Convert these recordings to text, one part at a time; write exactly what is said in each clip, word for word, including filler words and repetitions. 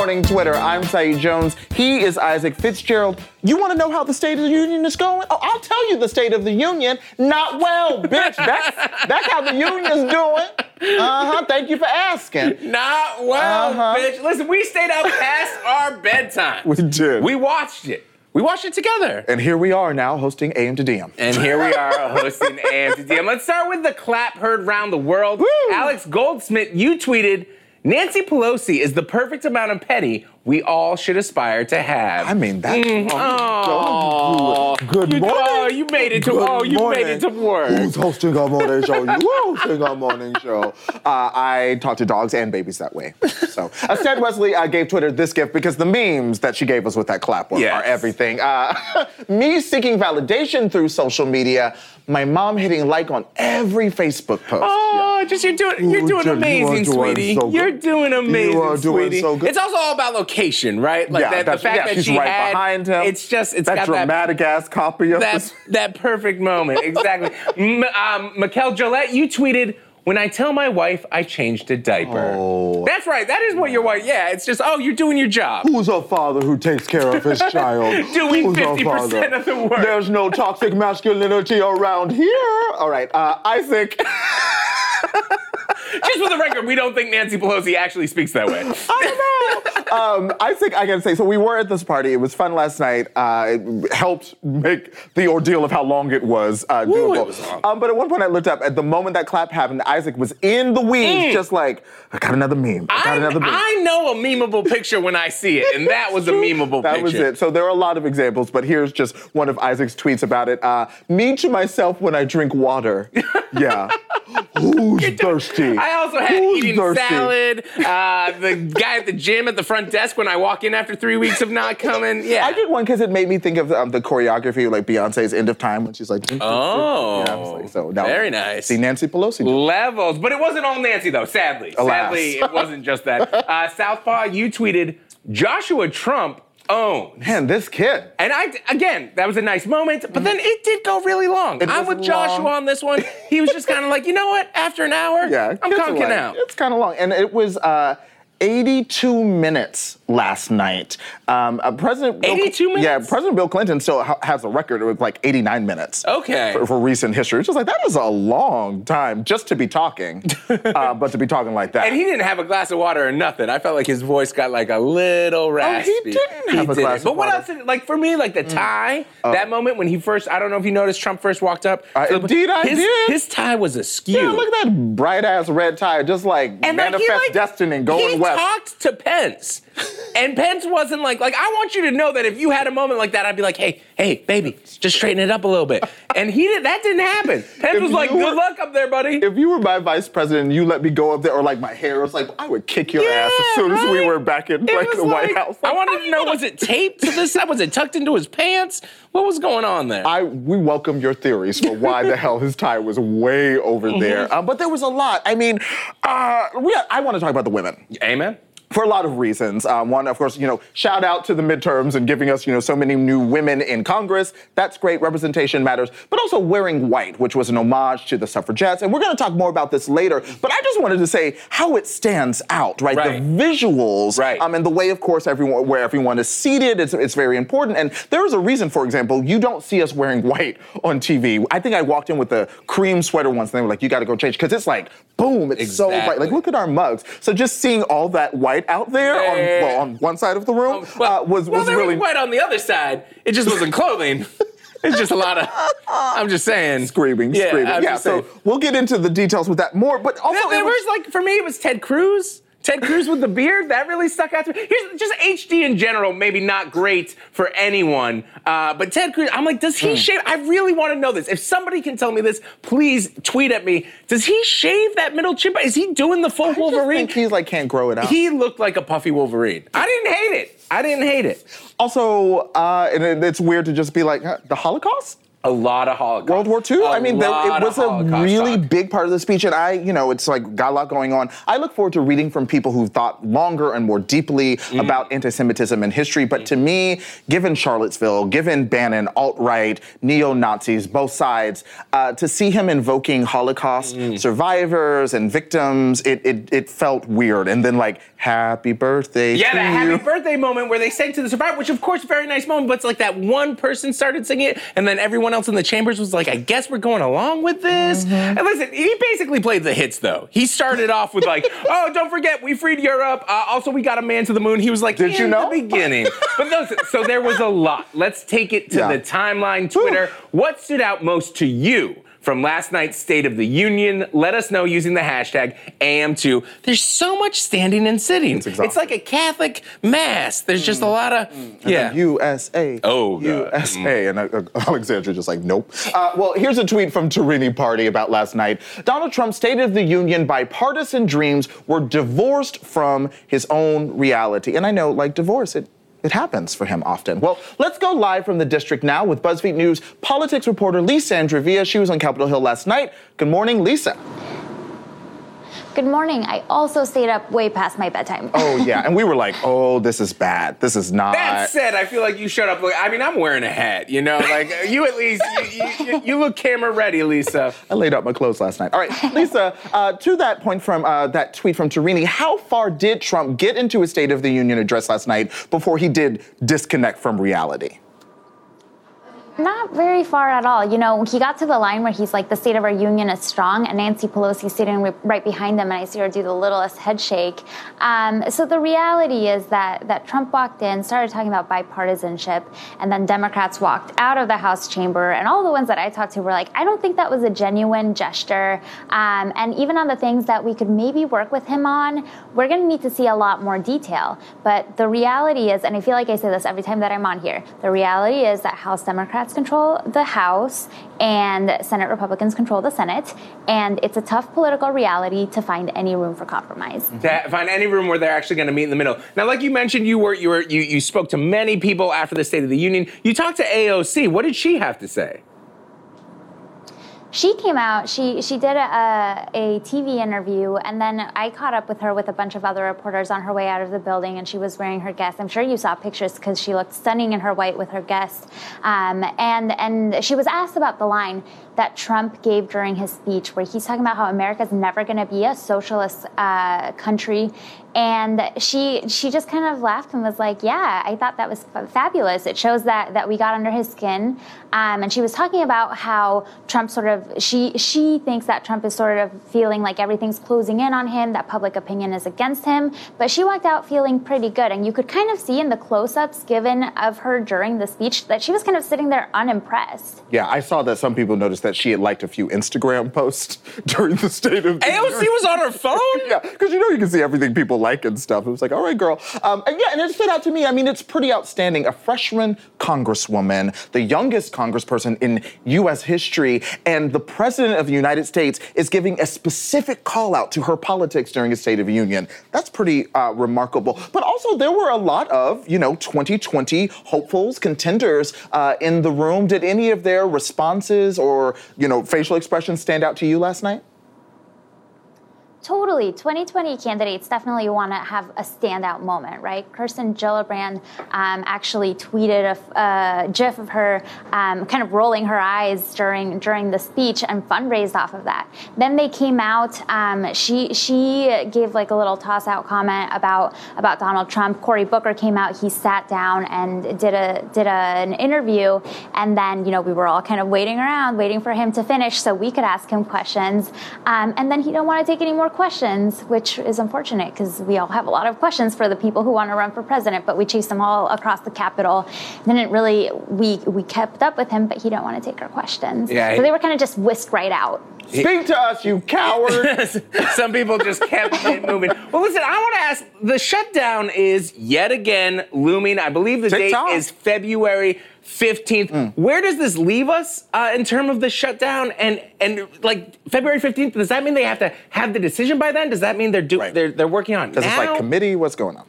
morning, Twitter. I'm Saeed Jones. He is Isaac Fitzgerald. You want to know how the State of the Union is going? Oh, I'll tell you the State of the Union. Not well, bitch. That's, that's how the union's doing. Uh-huh. Thank you for asking. Not well, uh-huh. bitch. Listen, we stayed up past our bedtime. We did. We watched it. We watched it together. And here we are now hosting A M to D M. And here we are hosting A M to D M. Let's start with the clap heard round the world. Woo. Alex Goldsmith, you tweeted, Nancy Pelosi is the perfect amount of petty we all should aspire to have. I mean, that. Mm. Oh, oh, good morning. Oh, you made it to. Good oh, you morning. made it to work. Who's hosting our morning show? You're hosting our morning show. Uh, I talk to dogs and babies that way. So instead, Wesley uh, gave Twitter this gift because the memes that she gave us with that clap one yes. are everything. Uh, me seeking validation through social media. My mom hitting like on every Facebook post. Oh, yeah. just you're doing you're doing Ooh, amazing, you doing sweetie. So you're doing amazing, you are doing sweetie. So good. It's also all about location, right? Like yeah, that, the fact yeah, that she's she right had, behind him. It's just it's that got dramatic that, ass copy of that, that perfect moment. Exactly. M- um, Mikkel Gillette, you tweeted. When I tell my wife I changed a diaper. Oh. That's right, that is what your wife, yeah, it's just, oh, you're doing your job. Who's a father who takes care of his child? Doing Who's fifty percent of the work. There's no toxic masculinity around here. All right, uh, Isaac. Just for the record, we don't think Nancy Pelosi actually speaks that way. I don't know. um, I think I gotta say, so we were at this party. It was fun last night. Uh, it helped make the ordeal of how long it was uh, doable. Ooh, it was long. Um, but at one point I looked up, at the moment that clap happened, Isaac was in the weeds, mm. just like, I got another meme. I got I, another meme. I know a memeable picture when I see it, and that was a memeable that picture. That was it. So there are a lot of examples, but here's just one of Isaac's tweets about it. Uh, me to myself when I drink water. Yeah. Who's You're thirsty? I also had Who's eating thirsty? salad. Uh, the guy at the gym at the front desk when I walk in after three weeks of not coming. Yeah, I did one because it made me think of um, the choreography, like Beyonce's "End of Time" when she's like, "Oh, yeah, I was like, so now very nice." See Nancy Pelosi levels, but it wasn't all Nancy though. Sadly, Alas. sadly, it wasn't just that. Uh, Southpaw, you tweeted Joshua Trump. Oh, man, this kid. And I, again, that was a nice moment, but then it did go really long. It I'm with long. Joshua on this one. He was just kind of like, you know what? After an hour, yeah, I'm conking like, out. It's kind of long. And it was uh, eighty-two minutes last night. Um, uh, President Bill eighty-two Cl- minutes? Yeah, President Bill Clinton still ha- has a record of like eighty-nine minutes. Okay. For, for recent history. It's just like, that is a long time just to be talking, uh, but to be talking like that. And he didn't have a glass of water or nothing. I felt like his voice got like a little raspy. Oh, he didn't he have a didn't. glass of but water. But what else, did, like for me, like the tie, mm. that uh, moment when he first, I don't know if you noticed, Trump first walked up. Uh, so indeed his, I did. His tie was askew. Yeah, look at that bright-ass red tie, just like and manifest like, he, like, destiny going west. He talked to Pence. And Pence wasn't like, like, I want you to know that if you had a moment like that, I'd be like, hey, hey, baby, just straighten it up a little bit. And he did, that didn't happen. Pence if was like, were, good luck up there, buddy. If you were my vice president and you let me go up there, or like my hair, was like, I would kick your yeah, ass as soon right? as we were back in like, the like, White House. Like, I wanted to know, was it taped to this side? Was it tucked into his pants? What was going on there? I We welcome your theories for why the hell his tie was way over mm-hmm. there. Um, but there was a lot. I mean, uh, we, I want to talk about the women. Amen. For a lot of reasons. Um, one, of course, you know, shout out to the midterms and giving us, you know, so many new women in Congress. That's great. Representation matters. But also wearing white, which was an homage to the suffragettes. And we're going to talk more about this later. But I just wanted to say how it stands out, right? right. The visuals. Right. Um, and the way, of course, everyone where everyone is seated. It's, it's very important. And there is a reason, for example, you don't see us wearing white on T V. I think I walked in with a cream sweater once and they were like, you got to go change. Because it's like, boom, it's exactly. so bright. Like, look at our mugs. So just seeing all that white out there on, well, on one side of the room um, well, uh, was, was well, there really was white on the other side. It just wasn't clothing. It's just a lot of, I'm just saying. Screaming, yeah, screaming. I'm yeah, so saying. We'll get into the details with that more. But also, there, there was, was like, for me, it was Ted Cruz. Ted Cruz with the beard, that really stuck out to me. Here's just H D in general, maybe not great for anyone. Uh, but Ted Cruz, I'm like, does he mm. shave? I really want to know this. If somebody can tell me this, please tweet at me. Does he shave that middle chin? Is he doing the full I Wolverine? I think he's like, can't grow it out. He looked like a puffy Wolverine. I didn't hate it. I didn't hate it. Also, uh, and it's weird to just be like, huh, the Holocaust? A lot of Holocaust. World War Two. A I mean, the, it was a really talk. big part of the speech, and I, you know, it's like got a lot going on. I look forward to reading from people who thought longer and more deeply mm. about anti-Semitism and history. But mm. to me, given Charlottesville, given Bannon, alt-right, neo-Nazis, both sides, uh, to see him invoking Holocaust mm. survivors and victims, it, it it felt weird. And then like, happy birthday. Yeah, to that you. Happy birthday moment where they sang to the survivor, which of course, very nice moment. But it's like that one person started singing it, and then everyone else in the chambers was like, I guess we're going along with this. Mm-hmm. And listen, he basically played the hits, though. He started off with like, oh, don't forget, we freed Europe. Uh, also, we got a man to the moon. He was like, did you know? The beginning. But listen, so there was a lot. Let's take it to yeah. the timeline, Twitter. Ooh. What stood out most to you from last night's State of the Union? Let us know using the hashtag A M two. There's so much standing and sitting. It's, it's like a Catholic mass. There's mm. just a lot of, mm. yeah. U S A. Oh, U S A. Mm. And uh, Alexandria just like, nope. Uh, well, here's a tweet from Tarini Party about last night. Donald Trump's State of the Union bipartisan dreams were divorced from his own reality. And I know, like, divorce, it It happens for him often. Well, let's go live from the district now with BuzzFeed News politics reporter Lisa Andrevia. She was on Capitol Hill last night. Good morning, Lisa. Good morning. I also stayed up way past my bedtime. Oh, yeah. And we were like, oh, this is bad. This is not. That said, I feel like you showed up. Like, I mean, I'm wearing a hat, you know? Like, you at least, you, you, you look camera ready, Lisa. I laid out my clothes last night. All right, Lisa, uh, to that point from uh, that tweet from Tarini, how far did Trump get into his State of the Union address last night before he did disconnect from reality? Not very far at all. You know, he got to the line where he's like, the state of our union is strong, and Nancy Pelosi sitting re- right behind them, and I see her do the littlest head shake. Um, so the reality is that, that Trump walked in, started talking about bipartisanship, and then Democrats walked out of the House chamber, and all the ones that I talked to were like, I don't think that was a genuine gesture. Um, and even on the things that we could maybe work with him on, we're going to need to see a lot more detail. But the reality is, and I feel like I say this every time that I'm on here, the reality is that House Democrats control the House and Senate Republicans control the Senate, and it's a tough political reality to find any room for compromise. That, find any room where they're actually going to meet in the middle. Now, like you mentioned, you were you were you you spoke to many people after the State of the Union. You talked to A O C. What did she have to say? She came out, she she did a, a T V interview, and then I caught up with her with a bunch of other reporters on her way out of the building, and she was wearing her guest. I'm sure you saw pictures because she looked stunning in her white with her guest. Um, and, and she was asked about the line that Trump gave during his speech where he's talking about how America's never going to be a socialist uh, country. And she she just kind of laughed and was like, yeah, I thought that was f- fabulous. It shows that that we got under his skin. Um, and she was talking about how Trump sort of, she she thinks that Trump is sort of feeling like everything's closing in on him, that public opinion is against him. But she walked out feeling pretty good. And you could kind of see in the close-ups given of her during the speech that she was kind of sitting there unimpressed. Yeah, I saw that some people noticed that she had liked a few Instagram posts during the State of the Union. A O C was on her phone? Yeah, because you know you can see everything people like and stuff. It was like, all right, girl. Um, and yeah, and it stood out to me. I mean, it's pretty outstanding. A freshman congresswoman, the youngest congressperson in U S history, and the president of the United States is giving a specific call out to her politics during a State of the Union. That's pretty uh, remarkable. But also there were a lot of, you know, twenty twenty hopefuls, contenders uh, in the room. Did any of their responses or, you know, facial expressions stand out to you last night? Totally. twenty twenty candidates definitely want to have a standout moment, right? Kirsten Gillibrand um, actually tweeted a uh, gif of her um, kind of rolling her eyes during during the speech and fundraised off of that. Then they came out. Um, she she gave like a little toss-out comment about about Donald Trump. Cory Booker came out. He sat down and did a did a, an interview. And then, you know, we were all kind of waiting around, waiting for him to finish so we could ask him questions. Um, and then he didn't want to take any more questions, which is unfortunate because we all have a lot of questions for the people who want to run for president, but we chased them all across the Capitol. Then it really, we we kept up with him, but he didn't want to take our questions. Yeah, so they were kind of just whisked right out. Speak to us, you cowards. Some people just kept it moving. Well, listen, I want to ask, the shutdown is yet again looming. I believe the TikTok. date is February fifteenth. Mm. Where does this leave us uh, in terms of the shutdown? And and like February fifteenth, does that mean they have to have the decision by then? Does that mean they're do- right. they're, they're working on it now? Because it's like committee, what's going on?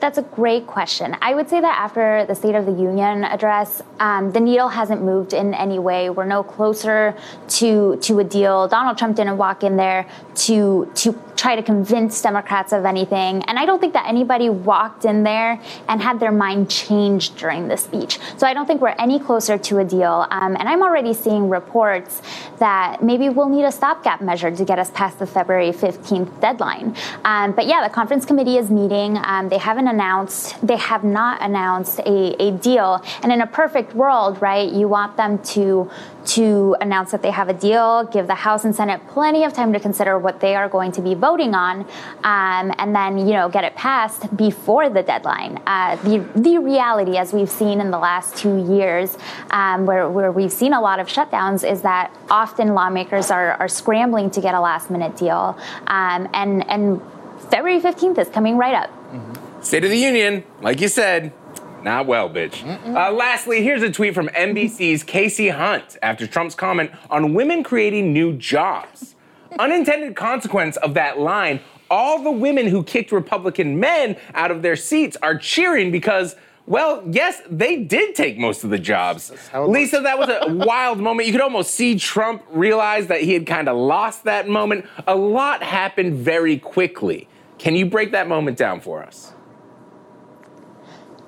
That's a great question. I would say that after the State of the Union address, um, the needle hasn't moved in any way. We're no closer to to a deal. Donald Trump didn't walk in there to to try to convince Democrats of anything. And I don't think that anybody walked in there and had their mind changed during the speech. So I don't think we're any closer to a deal. Um, and I'm already seeing reports that maybe we'll need a stopgap measure to get us past the February fifteenth deadline. Um, but yeah, the conference committee is meeting. Um, they haven't announced, they have not announced a, a deal. And in a perfect world, right, you want them to to announce that they have a deal, give the House and Senate plenty of time to consider what they are going to be voting on, um, and then, you know, get it passed before the deadline. Uh, the, the reality, as we've seen in the last two years, um, where, where we've seen a lot of shutdowns, is that often lawmakers are, are scrambling to get a last-minute deal. Um, and, and February fifteenth is coming right up. Mm-hmm. State of the Union, like you said, not well, bitch. Uh, lastly, here's a tweet from N B C's Casey Hunt after Trump's comment on women creating new jobs. Unintended consequence of that line, all the women who kicked Republican men out of their seats are cheering because, well, yes, they did take most of the jobs. Lisa, that was a wild moment. You could almost see Trump realize that he had kind of lost that moment. A lot happened very quickly. Can you break that moment down for us?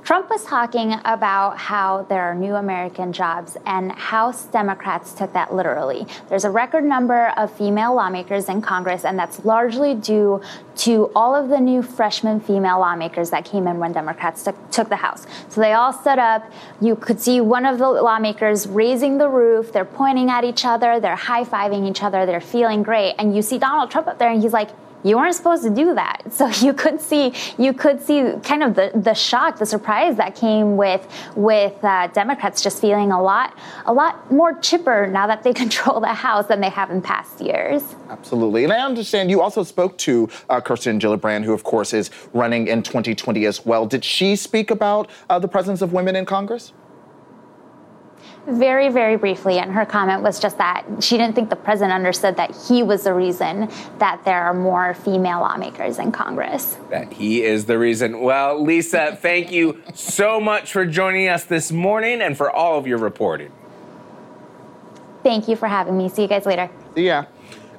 Trump was talking about how there are new American jobs, and House Democrats took that literally. There's a record number of female lawmakers in Congress, and that's largely due to all of the new freshman female lawmakers that came in when Democrats took, took the House. So they all stood up. You could see one of the lawmakers raising the roof. They're pointing at each other. They're high-fiving each other. They're feeling great. And you see Donald Trump up there, and he's like, you weren't supposed to do that. So you could see, you could see kind of the, the shock, the surprise that came with with uh, Democrats just feeling a lot, a lot more chipper now that they control the House than they have in past years. Absolutely, and I understand you also spoke to uh, Kirsten Gillibrand, who of course is running in twenty twenty as well. Did she speak about uh, the presence of women in Congress? Very, very briefly, and her comment was just that she didn't think the president understood that he was the reason that there are more female lawmakers in Congress. That he is the reason. Well, Lisa, thank you so much for joining us this morning and for all of your reporting. Thank you for having me. See you guys later. Yeah.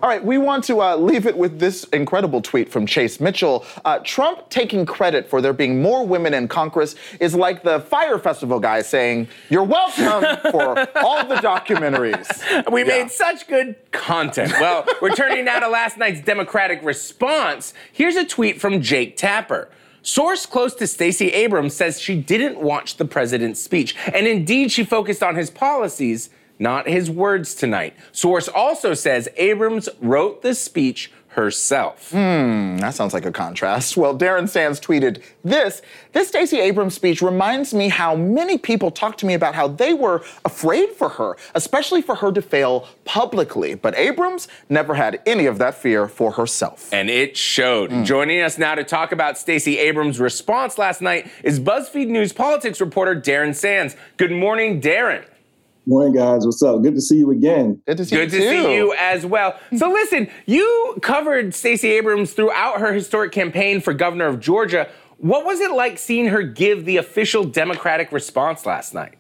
All right, we want to uh, leave it with this incredible tweet from Chase Mitchell. Uh, Trump taking credit for there being more women in Congress is like the Fire Festival guy saying, you're welcome for all the documentaries. We yeah. made such good content. Well, we're turning now to last night's Democratic response. Here's a tweet from Jake Tapper. Source close to Stacey Abrams says she didn't watch the president's speech, and indeed she focused on his policies, not his words tonight. Source also says Abrams wrote the speech herself. Hmm, that sounds like a contrast. Well, Darren Sands tweeted this. This Stacey Abrams speech reminds me how many people talked to me about how they were afraid for her, especially for her to fail publicly. But Abrams never had any of that fear for herself. And it showed. Mm. Joining us now to talk about Stacey Abrams' response last night is BuzzFeed News politics reporter Darren Sands. Good morning, Darren. Morning, guys. What's up? Good to see you again. Good to see, Good you, to see you as well. So listen, you covered Stacey Abrams throughout her historic campaign for governor of Georgia. What was it like seeing her give the official Democratic response last night?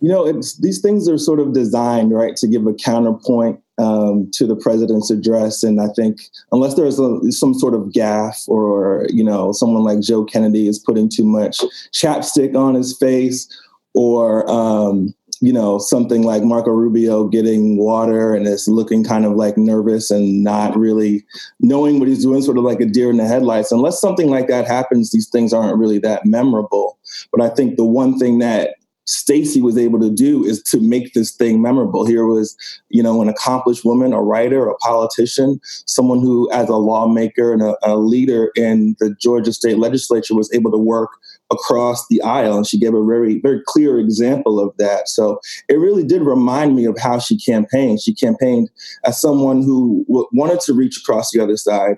You know, it's, these things are sort of designed, right, to give a counterpoint um, to the president's address. And I think unless there's a, some sort of gaffe or, you know, someone like Joe Kennedy is putting too much chapstick on his face or, um, you know, something like Marco Rubio getting water and is looking kind of like nervous and not really knowing what he's doing, sort of like a deer in the headlights. Unless something like that happens, these things aren't really that memorable. But I think the one thing that Stacey was able to do is to make this thing memorable. Here was, you know, an accomplished woman, a writer, a politician, someone who, as a lawmaker and a, a leader in the Georgia state legislature, was able to work across the aisle. And she gave a very, very clear example of that. So it really did remind me of how she campaigned. She campaigned as someone who w- wanted to reach across the other side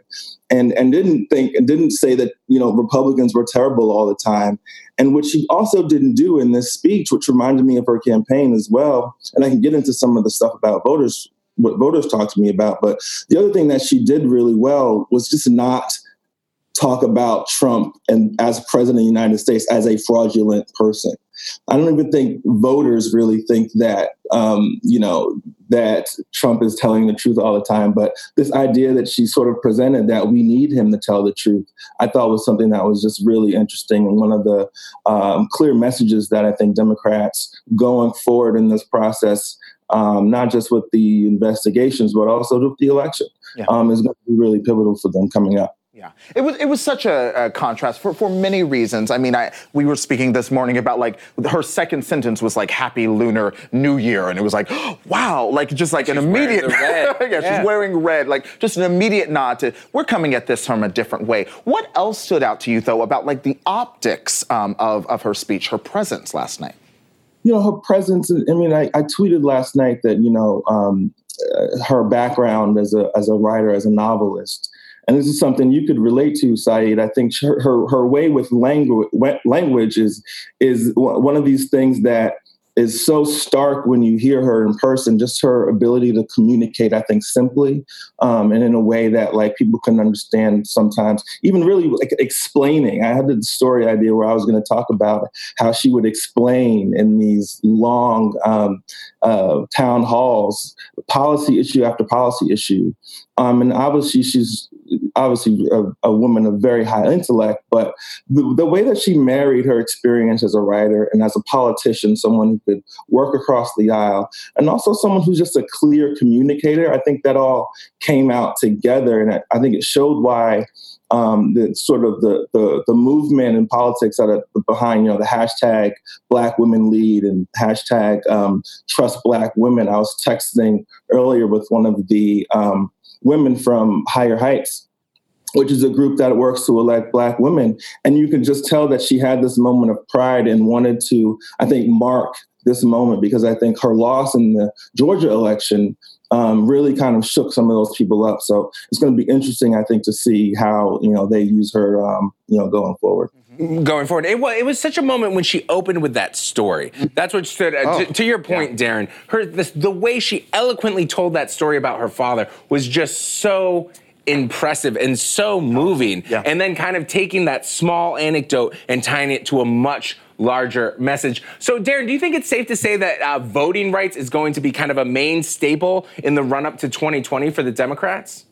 and, and didn't think and didn't say that, you know, Republicans were terrible all the time. And what she also didn't do in this speech, which reminded me of her campaign as well, and I can get into some of the stuff about voters, what voters talked to me about, but the other thing that she did really well was just not talk about Trump and as president of the United States as a fraudulent person. I don't even think voters really think that, um, you know, that Trump is telling the truth all the time. But this idea that she sort of presented that we need him to tell the truth, I thought was something that was just really interesting. And one of the um, clear messages that I think Democrats going forward in this process, um, not just with the investigations, but also with the election, yeah. um, is going to be really pivotal for them coming up. Yeah, it was it was such a, a contrast for, for many reasons. I mean, I we were speaking this morning about like her second sentence was like "Happy Lunar New Year," and it was like, wow, like just like she's an immediate red. yeah, yeah, she's wearing red, like just an immediate nod to we're coming at this from a different way. What else stood out to you though about like the optics um, of of her speech, her presence last night? You know, her presence. I mean, I, I tweeted last night that you know um, her background as a as a writer, as a novelist. And this is something you could relate to, Saeed. I think her her, her way with language language is is one of these things that is so stark when you hear her in person. Just her ability to communicate, I think, simply um, and in a way that like people can understand sometimes. Even really like explaining. I had the story idea where I was going to talk about how she would explain in these long um, uh, town halls, policy issue after policy issue. Um, and obviously, she's obviously a, a woman of very high intellect, but the, the way that she married her experience as a writer and as a politician, someone who could work across the aisle, and also someone who's just a clear communicator, I think that all came out together. And I, I think it showed why um, the sort of the, the, the movement in politics that are behind, you know, the hashtag Black Women Lead and hashtag um, Trust Black Women. I was texting earlier with one of the um, women from Higher Heights, which is a group that works to elect Black women. And you can just tell that she had this moment of pride and wanted to, I think, mark this moment, because I think her loss in the Georgia election um, really kind of shook some of those people up. So it's going to be interesting, I think, to see how, you know, they use her, um, you know, going forward. Going forward. It was, it was such a moment when she opened with that story. That's what stood uh, oh, to, to your point, yeah. Darren, her this, the way she eloquently told that story about her father was just so impressive and so moving. Yeah. And then kind of taking that small anecdote and tying it to a much larger message. So, Darren, do you think it's safe to say that uh, voting rights is going to be kind of a main staple in the run-up to twenty twenty for the Democrats?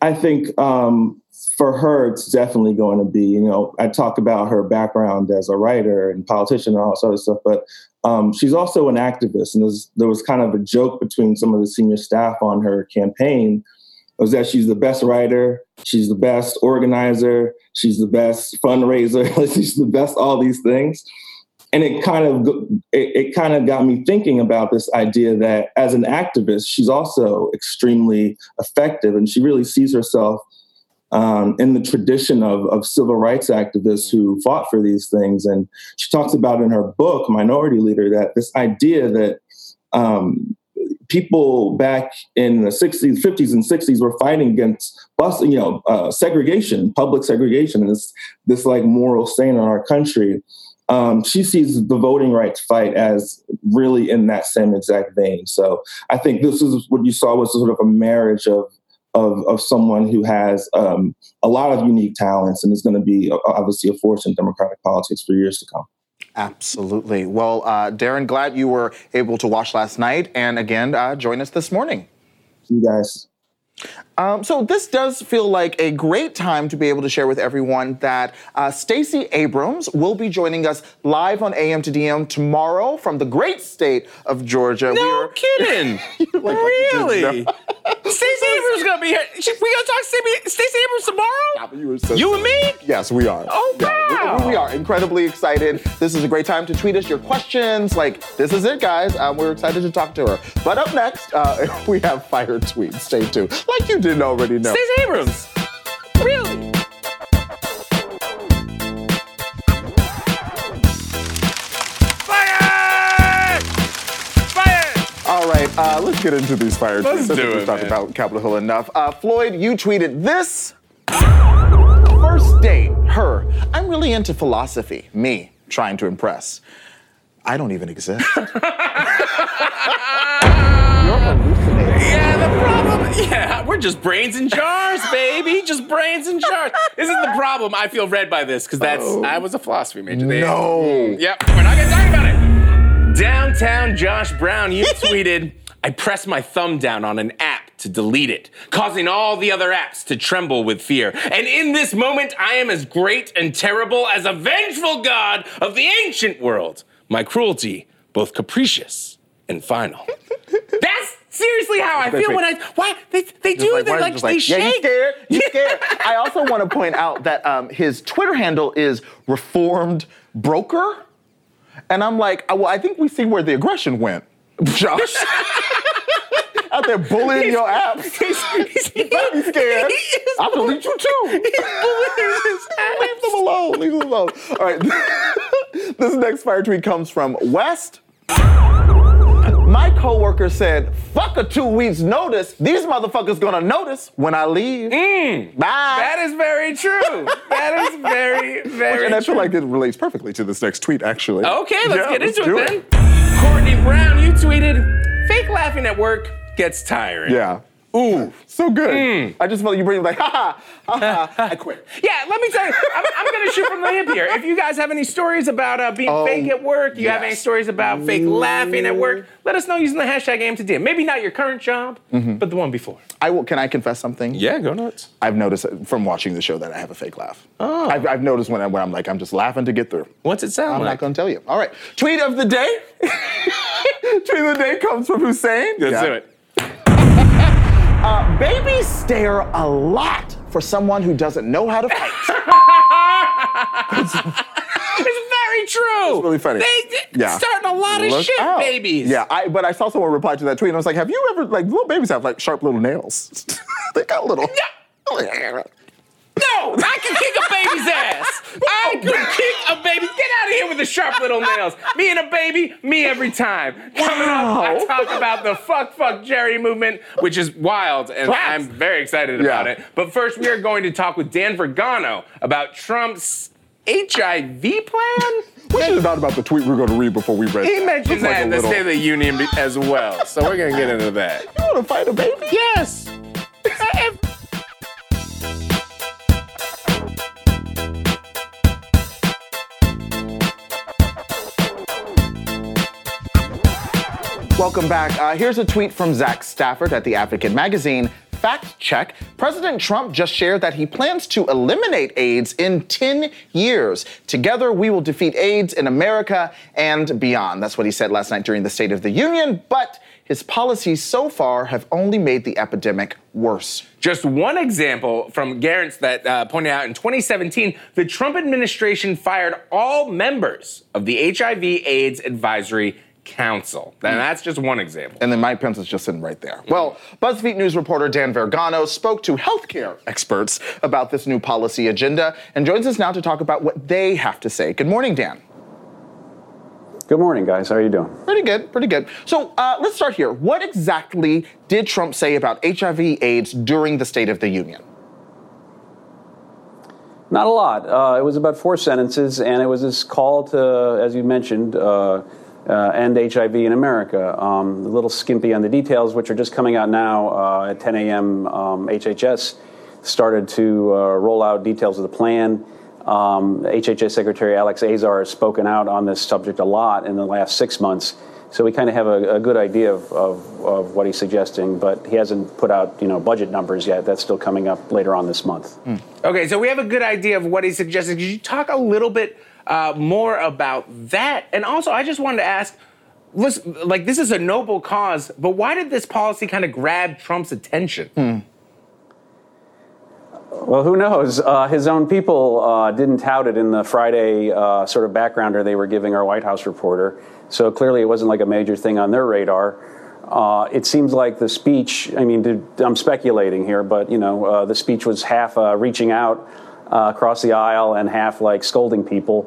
I think... Um, For her, it's definitely going to be, you know, I talk about her background as a writer and politician and all this other stuff, but um, she's also an activist. And there was kind of a joke between some of the senior staff on her campaign was that she's the best writer, she's the best organizer, she's the best fundraiser, she's the best all these things. And it kind of it, it kind of got me thinking about this idea that as an activist, she's also extremely effective, and she really sees herself Um, in the tradition of, of civil rights activists who fought for these things. And she talks about in her book, Minority Leader, that this idea that um, people back in the sixties, fifties and sixties were fighting against bus, you know, uh, segregation, public segregation, and this, this like moral stain on our country. Um, she sees the voting rights fight as really in that same exact vein. So I think this is what you saw was sort of a marriage of Of, of someone who has um, a lot of unique talents and is going to be obviously a force in Democratic politics for years to come. Absolutely. Well, uh, Darren, glad you were able to watch last night, and again, uh, join us this morning. See you guys. Um, so this does feel like a great time to be able to share with everyone that uh, Stacey Abrams will be joining us live on A M to D M tomorrow from the great state of Georgia. No We're, kidding! Like, really? Like Stacey Abrams is gonna be here. She, we gonna talk to Stacey Abrams tomorrow? Yeah, but you were so you and me? Yes, we are. Oh wow! Yeah, we, we are incredibly excited. This is a great time to tweet us your questions. Like this is it, guys. Um, we're excited to talk to her. But up next, uh, we have fire tweets. Stay tuned. Like you didn't already know. Stacey Abrams. Really? Fire! Fire! All right, uh, let's get into these fire tweets. Let's do it, man. We've talked about Capitol Hill enough. Uh, Floyd, you tweeted this. First date, her. I'm really into philosophy. Me, trying to impress. I don't even exist. You're hallucinating. Yeah, the problem. Yeah, we're We're just brains in jars, baby. Just brains in jars. This is the problem. I feel read by this because that's oh, I was a philosophy major. They, no. Mm, yep. We're not gonna talk about it. Downtown Josh Brown, you tweeted, I pressed my thumb down on an app to delete it, causing all the other apps to tremble with fear. And in this moment, I am as great and terrible as a vengeful god of the ancient world. My cruelty, both capricious and final. That's seriously how I feel when I, why, they, they do, like, they, like, they like, shake. Yeah, he's scared, he's scared. I also want to point out that um, his Twitter handle is Reformed Broker. And I'm like, well, I think we see where the aggression went, Josh. Out there bullying he's, your apps. He's, he's, you better be scared. I'll delete you too. He's bullying his apps. Leave them alone, leave them alone. All right, this next fire tweet comes from West. My coworker said, fuck a two weeks notice. These motherfuckers gonna notice when I leave. Mm, Bye. That is very true. That is very, very Which, and I true. feel like it relates perfectly to this next tweet, actually. Okay, let's yeah, get let's into it, it then. Courtney Brown, you tweeted, fake laughing at work gets tiring. Yeah. Ooh, so good. Mm. I just felt like you bring like, ha ha, ha ha, I quit. Yeah, let me tell you, I'm, I'm gonna shoot from the hip here. If you guys have any stories about uh, being oh, fake at work, you yes. have any stories about fake laughing at work, let us know using the hashtag A M T D. Maybe not your current job, mm-hmm. but the one before. I will, can I confess something? Yeah, go nuts. I've noticed from watching the show that I have a fake laugh. Oh. I've, I've noticed when, I, when I'm like, I'm just laughing to get through. What's it sound I'm like? I'm not gonna tell you. All right, tweet of the day. Tweet of the day comes from Hussein. Let's yeah. do it. Uh, babies stare a lot for someone who doesn't know how to fight. it's, it's very true. It's really funny. They yeah. starting a lot Look of shit, out. babies. Yeah, I, but I saw someone reply to that tweet, and I was like, have you ever, like, little babies have, like, sharp little nails. They got little. No. No, I can kick a baby's ass. I can kick a baby. Get out of here with the sharp little nails. Me and a baby, me every time. Coming wow. up, I talk about the Fuck, Fuck Jerry movement, which is wild, and Claps. I'm very excited yeah. about it. But first, we are going to talk with Dan Vergano about Trump's H I V plan. We should have thought about the tweet we were going to read before we read it. He mentioned that in like the State of the Union as well, so we're going to get into that. You want to fight a baby? Yes. Welcome back. Uh, here's a tweet from Zach Stafford at The Advocate magazine. Fact check. President Trump just shared that he plans to eliminate AIDS in ten years. Together, we will defeat AIDS in America and beyond. That's what he said last night during the State of the Union, but his policies so far have only made the epidemic worse. Just one example from Garrett's that uh, pointed out in twenty seventeen, the Trump administration fired all members of the H I V AIDS Advisory Council. And that's just one example. And then Mike Pence is just sitting right there. Well, BuzzFeed News reporter Dan Vergano spoke to healthcare experts about this new policy agenda and joins us now to talk about what they have to say. Good morning, Dan. Good morning, guys. How are you doing? Pretty good, pretty good. So uh, let's start here. What exactly did Trump say about H I V AIDS during the State of the Union? Not a lot. Uh, it was about four sentences, and it was this call to, as you mentioned, uh, Uh, and H I V in America. Um, a little skimpy on the details, which are just coming out now uh, at ten a.m. Um, H H S started to uh, roll out details of the plan. Um, H H S Secretary Alex Azar has spoken out on this subject a lot in the last six months, so we kind of have a, a good idea of, of, of what he's suggesting, but he hasn't put out, you know, budget numbers yet. That's still coming up later on this month. Mm. Okay, so we have a good idea of what he's suggesting. Could you talk a little bit Uh, more about that? And also, I just wanted to ask, listen, like, this is a noble cause, but why did this policy kind of grab Trump's attention? Mm. Well, who knows? Uh, his own people uh, didn't tout it in the Friday uh, sort of backgrounder they were giving our White House reporter. So clearly it wasn't like a major thing on their radar. Uh, it seems like the speech, I mean, did, I'm speculating here, but, you know, uh, the speech was half uh, reaching out Uh, across the aisle and half like scolding people.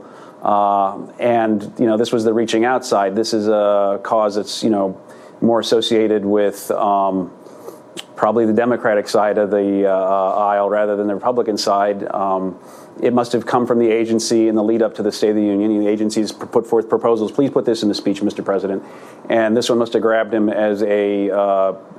Uh, and, you know, this was the reaching out side. This is a cause that's, you know, more associated with um, probably the Democratic side of the uh, aisle rather than the Republican side. Um, it must have come from the agency in the lead up to the State of the Union. And the agencies put forth proposals. Please put this in the speech, Mister President. And this one must have grabbed him as a uh,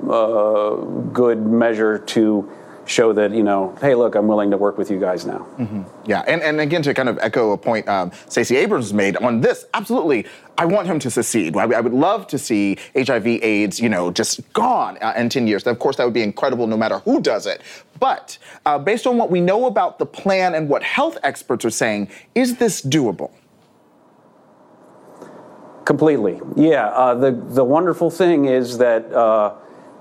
uh, good measure to show that, you know, hey, look, I'm willing to work with you guys now. Mm-hmm. Yeah, and, and again, to kind of echo a point um, Stacey Abrams made on this, absolutely, I want him to secede. I, I would love to see H I V AIDS, you know, just gone uh, in ten years. Of course, that would be incredible no matter who does it. But uh, based on what we know about the plan and what health experts are saying, is this doable? Completely, yeah. Uh, the, the wonderful thing is that uh,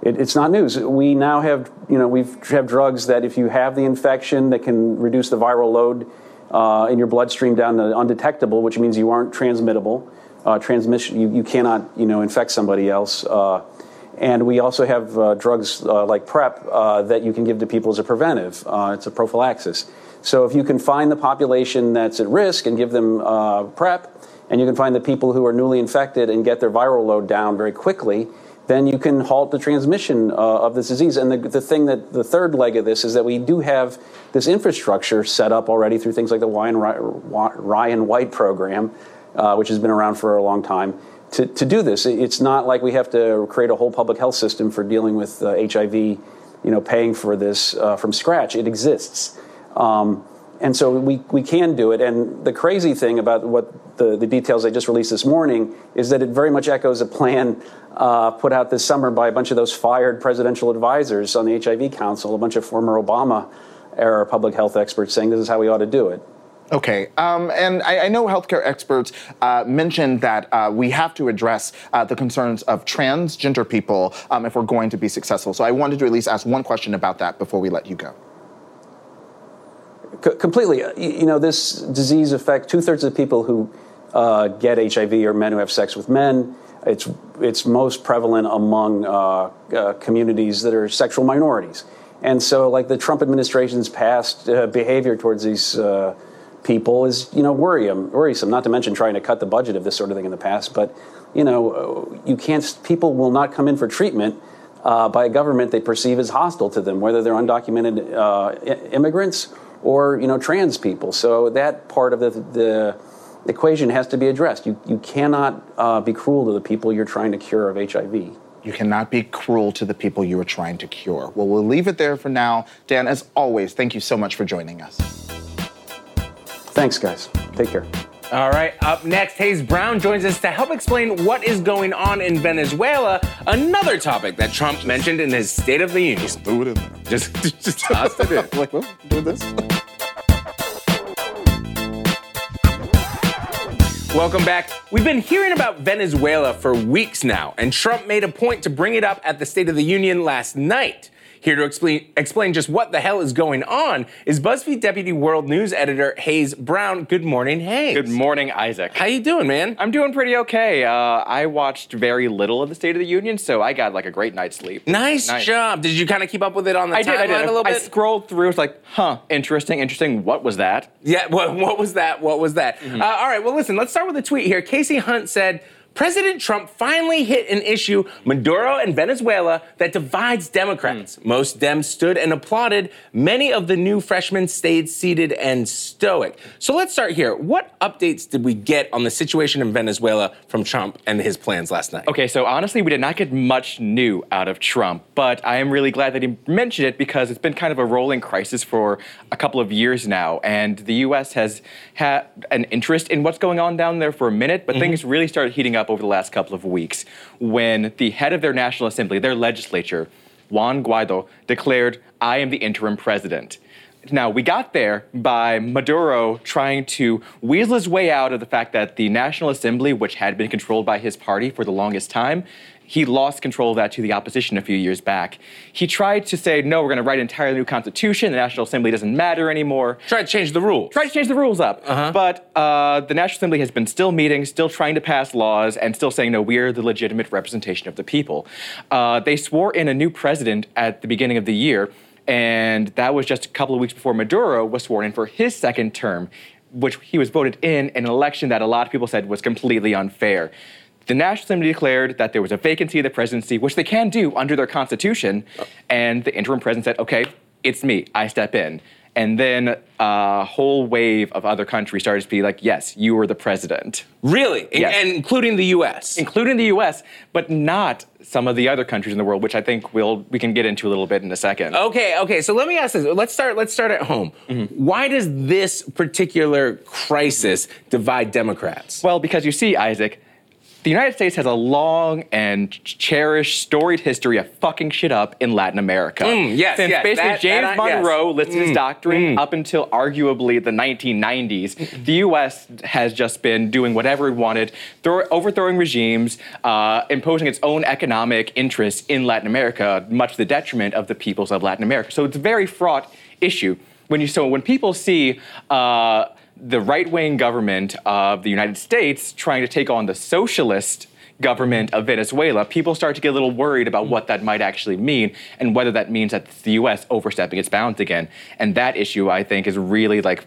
It, it's not news. We now have, you know, we have drugs that if you have the infection that can reduce the viral load uh, in your bloodstream down to undetectable, which means you aren't transmittable. Uh, transmission, you, you cannot, you know, infect somebody else. Uh, and we also have uh, drugs uh, like PrEP uh, that you can give to people as a preventive. Uh, it's a prophylaxis. So if you can find the population that's at risk and give them uh, PrEP, and you can find the people who are newly infected and get their viral load down very quickly, then you can halt the transmission uh, of this disease. And the, the thing that the third leg of this is that we do have this infrastructure set up already through things like the Ryan, Ryan White program, uh, which has been around for a long time, to, to do this. It's not like we have to create a whole public health system for dealing with uh, H I V, you know, paying for this uh, from scratch. It exists. Um, and so we, we can do it. And the crazy thing about what the, the details I just released this morning is that it very much echoes a plan Uh, put out this summer by a bunch of those fired presidential advisors on the H I V Council, a bunch of former Obama-era public health experts saying this is how we ought to do it. Okay, um, and I, I know healthcare experts uh, mentioned that uh, we have to address uh, the concerns of transgender people um, if we're going to be successful. So I wanted to at least ask one question about that before we let you go. C- completely. You know, this disease affects two-thirds of the people who uh, get H I V are men who have sex with men. It's it's most prevalent among uh, uh, communities that are sexual minorities. And so, like, the Trump administration's past uh, behavior towards these uh, people is, you know, worrisome, worrisome, not to mention trying to cut the budget of this sort of thing in the past. But, you know, you can't, people will not come in for treatment uh, by a government they perceive as hostile to them, whether they're undocumented uh, immigrants or, you know, trans people. So that part of the the The equation has to be addressed. You you cannot uh, be cruel to the people you're trying to cure of H I V. You cannot be cruel to the people you are trying to cure. Well, we'll leave it there for now. Dan, as always, thank you so much for joining us. Thanks, guys. Take care. All right, up next, Hayes Brown joins us to help explain what is going on in Venezuela, another topic that Trump mentioned in his State of the Union. Just threw it in there. Just, just tossed it in. Like, well, do this. Welcome back. We've been hearing about Venezuela for weeks now, and Trump made a point to bring it up at the State of the Union last night. Here to explain, explain just what the hell is going on is BuzzFeed Deputy World News Editor Hayes Brown. Good morning, Hayes. Good morning, Isaac. How you doing, man? I'm doing pretty okay. Uh, I watched very little of the State of the Union, so I got like a great night's sleep. Nice, nice. job. Did you kind of keep up with it on the I timeline did, I did. a little bit? I scrolled through. It's like, huh, interesting, interesting. What was that? Yeah, what, what was that? What was that? Mm-hmm. Uh, all right, well, listen, let's start with a tweet here. Casey Hunt said, President Trump finally hit an issue, Maduro and Venezuela, that divides Democrats. Mm. Most Dems stood and applauded. Many of the new freshmen stayed seated and stoic. So let's start here. What updates did we get on the situation in Venezuela from Trump and his plans last night? Okay, so honestly, we did not get much new out of Trump, but I am really glad that he mentioned it because it's been kind of a rolling crisis for a couple of years now, and the U S has had an interest in what's going on down there for a minute, but mm-hmm. things really started heating up up over the last couple of weeks when the head of their National Assembly, their legislature, Juan Guaido, declared, I am the interim president. Now, we got there by Maduro trying to weasel his way out of the fact that the National Assembly, which had been controlled by his party for the longest time, he lost control of that to the opposition a few years back. He tried to say, no, we're going to write an entirely new constitution. The National Assembly doesn't matter anymore. Tried to change the rules. Tried to change the rules up. Uh-huh. But uh, the National Assembly has been still meeting, still trying to pass laws, and still saying, no, we're the legitimate representation of the people. Uh, they swore in a new president at the beginning of the year, and that was just a couple of weeks before Maduro was sworn in for his second term, which he was voted in an election that a lot of people said was completely unfair. The National Assembly declared that there was a vacancy of the presidency, which they can do under their constitution, and the interim president said, okay, it's me, I step in. And then a whole wave of other countries started to be like, yes, you were the president. Really? Yes. And including the U S? Including the U S, but not some of the other countries in the world, which I think we'll, we can get into a little bit in a second. Okay, okay, so let me ask this. Let's start, let's start at home. Mm-hmm. Why does this particular crisis divide Democrats? Well, because you see, Isaac, the United States has a long and cherished, storied history of fucking shit up in Latin America. Mm, yes, Since yes, basically that, James that I, Monroe yes. listed mm, his doctrine mm. up until arguably the nineteen nineties, mm-hmm. the U S has just been doing whatever it wanted, throw, overthrowing regimes, uh, imposing its own economic interests in Latin America, much to the detriment of the peoples of Latin America. So it's a very fraught issue. When you so when people see. Uh, the right-wing government of the United States trying to take on the socialist government of Venezuela, people start to get a little worried about what that might actually mean and whether that means that the U S overstepping its bounds again. And that issue, I think, is really like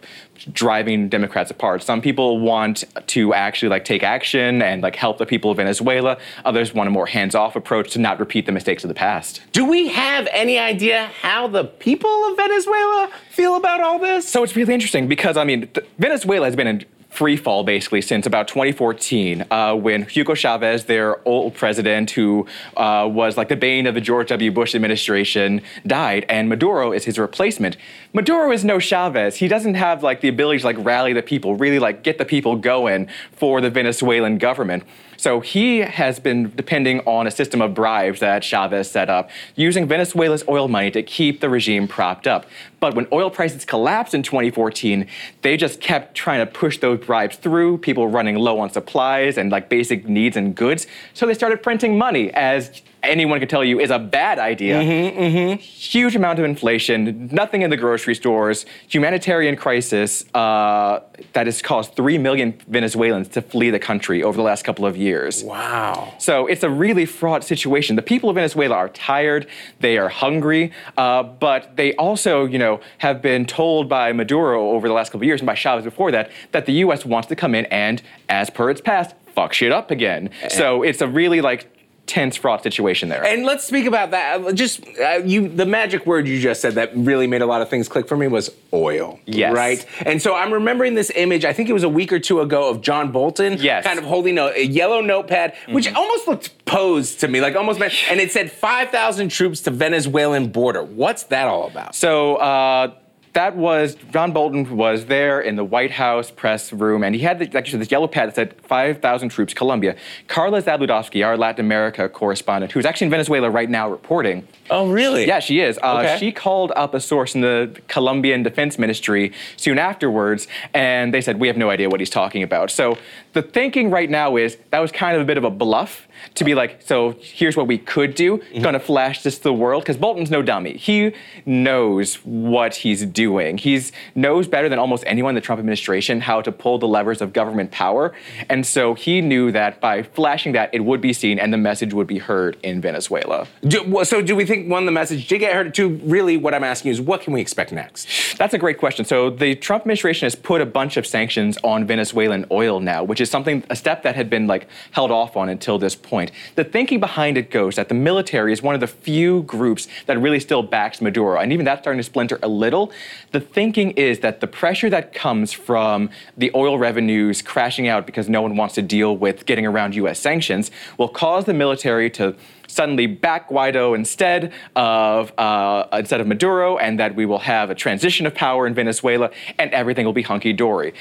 driving Democrats apart. Some people want to actually like take action and like help the people of Venezuela. Others want a more hands-off approach to not repeat the mistakes of the past. Do we have any idea how the people of Venezuela feel about all this? So it's really interesting because, I mean, th- Venezuela has been in free fall basically since about twenty fourteen, uh, when Hugo Chavez, their old president, who uh, was like the bane of the George W. Bush administration, died, and Maduro is his replacement. Maduro is no Chavez. He doesn't have like the ability to like rally the people, really like get the people going for the Venezuelan government. So he has been depending on a system of bribes that Chavez set up, using Venezuela's oil money to keep the regime propped up. But when oil prices collapsed in twenty fourteen, they just kept trying to push those bribes through, people running low on supplies and like basic needs and goods. So they started printing money, as anyone could tell you is a bad idea. Mm-hmm, mm-hmm. Huge amount of inflation, nothing in the grocery stores, humanitarian crisis uh, that has caused three million Venezuelans to flee the country over the last couple of years. Wow. So it's a really fraught situation. The people of Venezuela are tired, they are hungry, uh, but they also, you know, have been told by Maduro over the last couple of years and by Chavez before that, that the U S wants to come in and, as per its past, fuck shit up again. And so it's a really like tense, fraught situation there. And let's speak about that. Just uh, you, the magic word you just said that really made a lot of things click for me was oil. Yes. Right? And so I'm remembering this image, I think it was a week or two ago, of John Bolton yes. kind of holding a, a yellow notepad, mm-hmm. which almost looked posed to me, like almost, and it said five thousand troops to Venezuelan border. What's that all about? So, uh, That was, John Bolton was there in the White House press room, and he had, the, like you said, this yellow pad that said five thousand troops, Colombia. Carla Zabludovsky, our Latin America correspondent, who's actually in Venezuela right now reporting. Oh, really? Yeah, she is. Uh, okay. She called up a source in the Colombian Defense Ministry soon afterwards, and they said, we have no idea what he's talking about. So the thinking right now is that was kind of a bit of a bluff to be like, so here's what we could do, mm-hmm. gonna flash this to the world, because Bolton's no dummy. He knows what he's doing. doing. He knows better than almost anyone in the Trump administration how to pull the levers of government power. And so he knew that by flashing that, it would be seen and the message would be heard in Venezuela. Do, so do we think, one, the message did get heard? Two, really what I'm asking is what can we expect next? That's a great question. So the Trump administration has put a bunch of sanctions on Venezuelan oil now, which is something, a step that had been like held off on until this point. The thinking behind it goes that the military is one of the few groups that really still backs Maduro. And even that's starting to splinter a little. The thinking is that the pressure that comes from the oil revenues crashing out because no one wants to deal with getting around U S sanctions will cause the military to suddenly back Guaido instead of uh, instead of Maduro, and that we will have a transition of power in Venezuela and everything will be hunky-dory.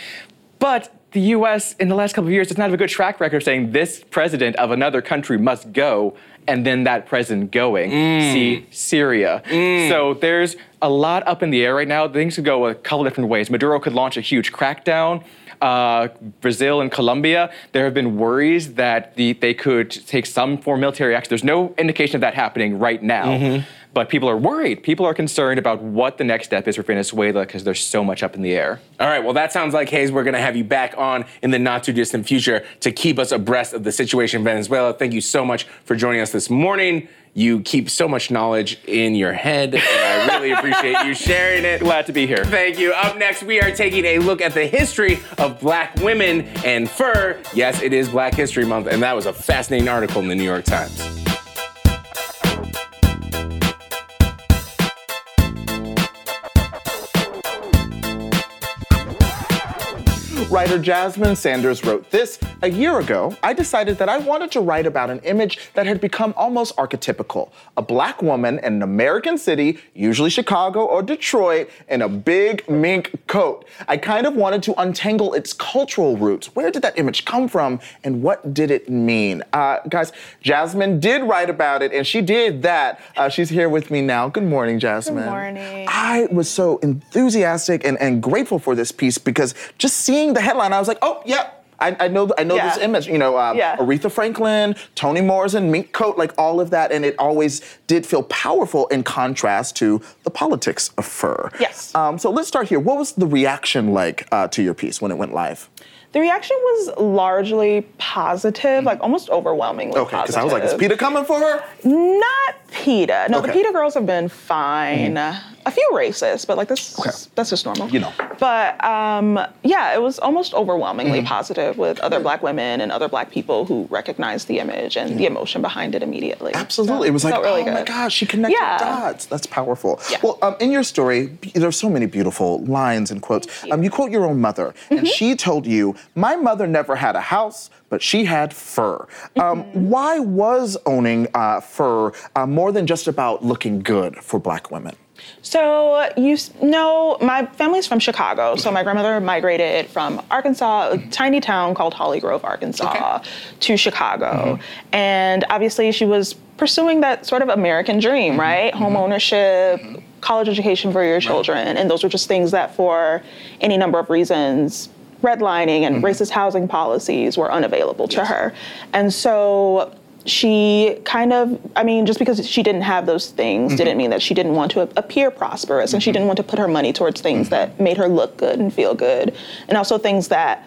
But the U S in the last couple of years does not have a good track record of saying this president of another country must go, and then that president going. Mm. See Syria. Mm. So there's a lot up in the air right now. Things could go a couple different ways. Maduro could launch a huge crackdown. Uh, Brazil and Colombia, there have been worries that the, they could take some form of military action. There's no indication of that happening right now. Mm-hmm. But people are worried. People are concerned about what the next step is for Venezuela because there's so much up in the air. All right, well, that sounds like, Hayes, we're going to have you back on in the not-too-distant future to keep us abreast of the situation in Venezuela. Thank you so much for joining us this morning. You keep so much knowledge in your head, and I really appreciate you sharing it. Glad to be here. Thank you. Up next, we are taking a look at the history of black women and fur. Yes, it is Black History Month, and that was a fascinating article in the New York Times. Writer Jasmine Sanders wrote this: a year ago, I decided that I wanted to write about an image that had become almost archetypical. A black woman in an American city, usually Chicago or Detroit, in a big mink coat. I kind of wanted to untangle its cultural roots. Where did that image come from and what did it mean? Uh, guys, Jasmine did write about it and she did that. Uh, she's here with me now. Good morning, Jasmine. Good morning. I was so enthusiastic and, and grateful for this piece because just seeing the headline, I was like, oh, yeah, I, I know I know yeah. this image. You know, um, yeah. Aretha Franklin, Toni Morrison, mink coat, like all of that. And it always did feel powerful in contrast to the politics of fur. Yes. Um, so let's start here. What was the reaction like uh, to your piece when it went live? The reaction was largely positive, like almost overwhelmingly okay, positive. Okay, because I was like, is PETA coming for her? Not PETA. No, okay. The PETA girls have been fine. Mm-hmm. A few racists, but like that's, okay. that's just normal. You know. But um, yeah, it was almost overwhelmingly mm-hmm. positive with other black women and other black people who recognized the image and mm-hmm. the emotion behind it immediately. Absolutely. So, it was like, really oh good. my gosh, she connected yeah. dots. That's powerful. Yeah. Well, um, in your story, there's so many beautiful lines and quotes. You. Um, you quote your own mother, mm-hmm. and she told you, my mother never had a house, but she had fur. Um, mm-hmm. Why was owning uh, fur uh, more than just about looking good for black women? So, you know, my family's from Chicago, so my grandmother migrated from Arkansas, a tiny town called Holly Grove, Arkansas, okay. to Chicago. Mm-hmm. And obviously she was pursuing that sort of American dream, right? Mm-hmm. Home ownership, mm-hmm. college education for your children, right. and those were just things that for any number of reasons, redlining and mm-hmm. racist housing policies were unavailable yes. to her. And so she kind of, I mean, just because she didn't have those things mm-hmm. didn't mean that she didn't want to appear prosperous mm-hmm. and she didn't want to put her money towards things mm-hmm. that made her look good and feel good, and also things that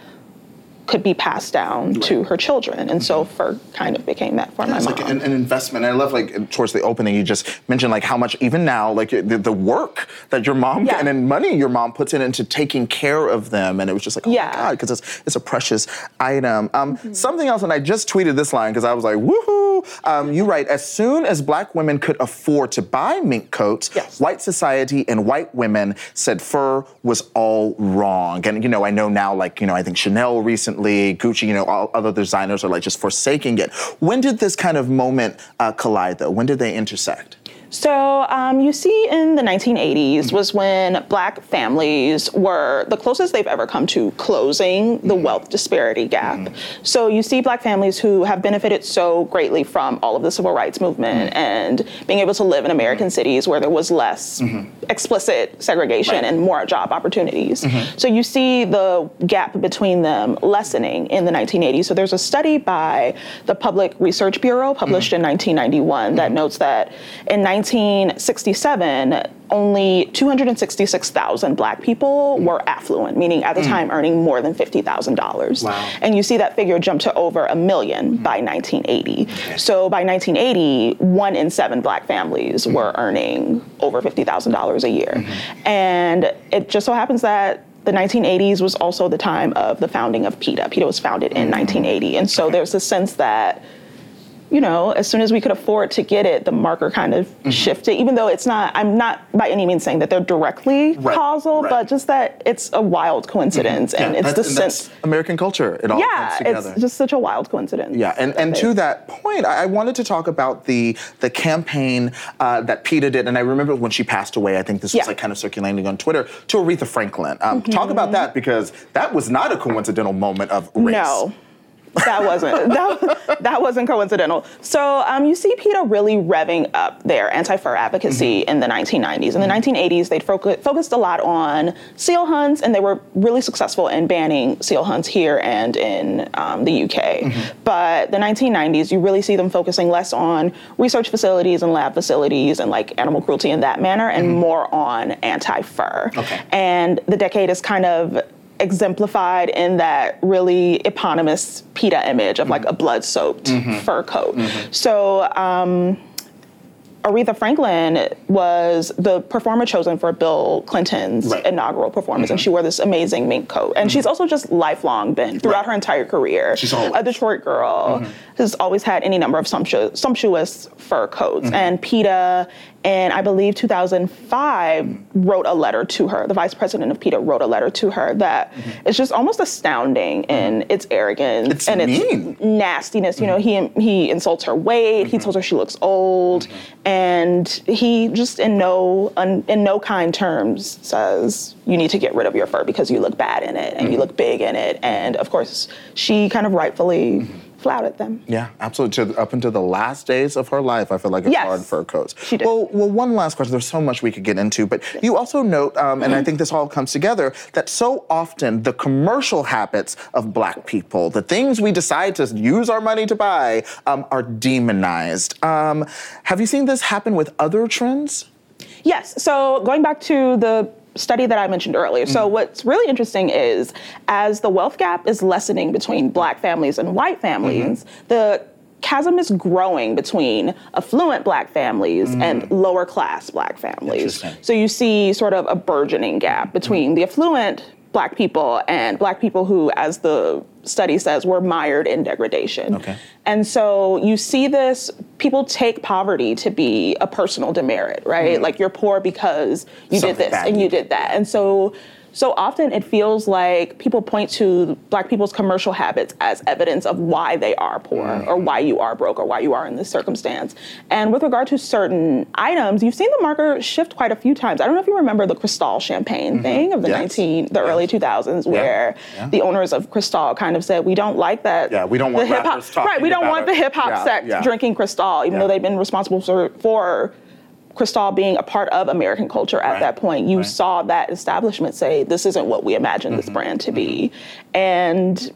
could be passed down right. to her children. And mm-hmm. so fur kind of became that for and my it's mom. It's like an, an investment. And I love, like, towards the opening, you just mentioned, like, how much, even now, like, the, the work that your mom, yeah. and then money your mom puts in into taking care of them. And it was just like, oh, yeah. my God, because it's, it's a precious item. Um, mm-hmm. Something else, and I just tweeted this line because I was like, woohoo. Um, you write, as soon as black women could afford to buy mink coats, yes. white society and white women said fur was all wrong. And, you know, I know now, like, you know, I think Chanel recently Gucci, you know, all other designers are like just forsaking it. When did this kind of moment uh, collide, though? When did they intersect? So um, you see in the nineteen eighties mm-hmm. was when black families were the closest they've ever come to closing the mm-hmm. wealth disparity gap. Mm-hmm. So you see black families who have benefited so greatly from all of the civil rights movement mm-hmm. and being able to live in American cities where there was less mm-hmm. explicit segregation right. and more job opportunities. Mm-hmm. So you see the gap between them lessening in the nineteen eighties. So there's a study by the Public Research Bureau published mm-hmm. in nineteen ninety-one mm-hmm. that notes that in nineteen sixty-seven, only two hundred sixty-six thousand black people were affluent, meaning at the mm. time earning more than fifty thousand dollars. Wow. And you see that figure jump to over a million mm. by nineteen eighty. Okay. So by nineteen eighty, one in seven black families mm. were earning over fifty thousand dollars a year. Mm-hmm. And it just so happens that the nineteen eighties was also the time of the founding of PETA. PETA was founded in mm. nineteen eighty. And so okay. there's a sense that, you know, as soon as we could afford to get it, the marker kind of mm-hmm. shifted, even though it's not, I'm not by any means saying that they're directly right, causal, right. but just that it's a wild coincidence. Mm-hmm. And yeah, it's the sense. American culture, it all yeah, comes together. Yeah, it's just such a wild coincidence. Yeah, and, and to that point, I, I wanted to talk about the the campaign uh, that PETA did, and I remember when she passed away, I think this was yeah. like kind of circulating on Twitter, to Aretha Franklin. Um, mm-hmm. Talk about that, because that was not a coincidental moment of race. No. That wasn't that, that wasn't coincidental. So um, you see PETA really revving up their anti-fur advocacy mm-hmm. in the nineteen nineties. In the nineteen eighties, they'd focus, focused a lot on seal hunts, and they were really successful in banning seal hunts here and in um, the U K. Mm-hmm. But the nineteen nineties, you really see them focusing less on research facilities and lab facilities and like animal cruelty in that manner, and mm-hmm. more on anti-fur. Okay. And the decade is kind of exemplified in that really eponymous PETA image of mm-hmm. like a blood-soaked mm-hmm. fur coat. Mm-hmm. So um, Aretha Franklin was the performer chosen for Bill Clinton's right. inaugural performance, mm-hmm. and she wore this amazing mink coat. And mm-hmm. she's also just lifelong been, throughout right. her entire career, she's always. a Detroit girl mm-hmm. who's always had any number of sumptu- sumptuous fur coats. Mm-hmm. And PETA, and I believe two thousand five wrote a letter to her. The vice president of PETA wrote a letter to her that mm-hmm. is just almost astounding in mm-hmm. its arrogance it's and mean. its nastiness. Mm-hmm. You know, he he insults her weight. Mm-hmm. He tells her she looks old, mm-hmm. and he just in no un, in no kind terms says you need to get rid of your fur because you look bad in it and mm-hmm. you look big in it. And of course, she kind of rightfully. Mm-hmm. flouted them. Yeah, absolutely. To, up until the last days of her life, I feel like it's yes, hard fur coats. She did. Well, well, one last question. There's so much we could get into, but yes. you also note, um, and mm-hmm. I think this all comes together, that so often the commercial habits of Black people, the things we decide to use our money to buy, um, are demonized. Um, have you seen this happen with other trends? Yes. So going back to the study that I mentioned earlier. Mm-hmm. So what's really interesting is as the wealth gap is lessening between Black families and white families, mm-hmm. the chasm is growing between affluent Black families mm. and lower class Black families. So you see sort of a burgeoning gap between mm. the affluent Black people and Black people who, as the study says, were mired in degradation. Okay. And so you see this, people take poverty to be a personal demerit, right? Mm-hmm. Like you're poor because you Something did this and you did that. And so so often it feels like people point to Black people's commercial habits as evidence of why they are poor mm-hmm. or why you are broke or why you are in this circumstance. And with regard to certain items, you've seen the marker shift quite a few times. I don't know if you remember the Cristal champagne mm-hmm. thing of the yes. nineteen, the yes. early two thousands, where yeah. Yeah. the owners of Cristal kind of said, we don't like that. Yeah, we don't want the rappers talking Right, we don't want it. the hip hop yeah, sect yeah. drinking Cristal, even yeah. though they've been responsible for, for Cristal being a part of American culture at right. that point. You right. saw that establishment say, this isn't what we imagined this mm-hmm. brand to mm-hmm. be. And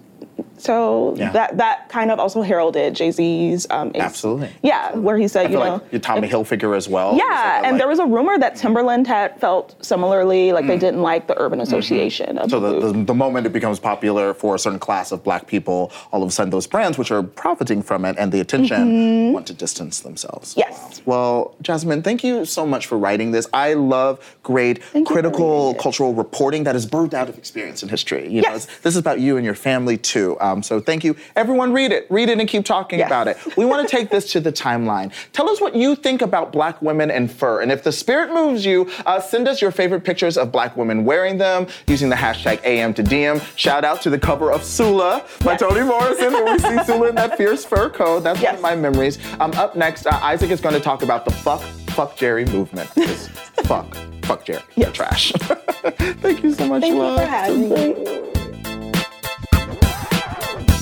so yeah. that that kind of also heralded Jay-Z's. Um, Absolutely. Yeah, Absolutely. Where he said, I you know. Like Tommy it, Hilfiger as well. Yeah, like and like, there was a rumor that Timberland had felt similarly, like mm-hmm. they didn't like the urban association. Mm-hmm. Of so the, the, the moment it becomes popular for a certain class of Black people, all of a sudden those brands, which are profiting from it and the attention, mm-hmm. want to distance themselves. Yes. Wow. Well, Jasmine, thank you so much for writing this. I love great thank critical cultural reporting that is birthed out of experience in history. You yes. know, this is about you and your family too. Um, Um, so thank you. Everyone read it. Read it and keep talking yes. about it. We want to take this to the timeline. Tell us what you think about Black women and fur. And if the spirit moves you, uh, send us your favorite pictures of Black women wearing them using the hashtag A M to D M. Shout out to the cover of Sula by yes. Toni Morrison where we see Sula in that fierce fur coat. That's yes. one of my memories. Um, up next, uh, Isaac is going to talk about the Fuck, Fuck Jerry movement. Just fuck, fuck Jerry. You're trash. Thank you so much, Thank love. Thank you for having me.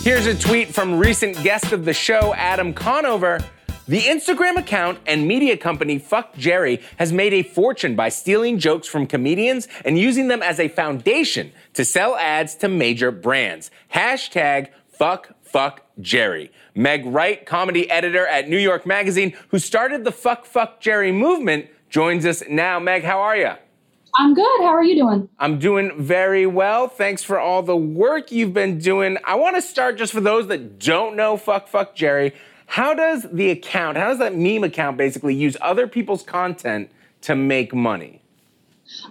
Here's a tweet from recent guest of the show, Adam Conover. The Instagram account and media company Fuck Jerry has made a fortune by stealing jokes from comedians and using them as a foundation to sell ads to major brands. Hashtag Fuck Fuck Jerry. Meg Wright, comedy editor at New York Magazine, who started the Fuck Fuck Jerry movement, joins us now. Meg, how are you? I'm good. How are you doing? I'm doing very well. Thanks for all the work you've been doing. I want to start just for those that don't know Fuck Fuck Jerry. How does the account, how does that meme account basically use other people's content to make money?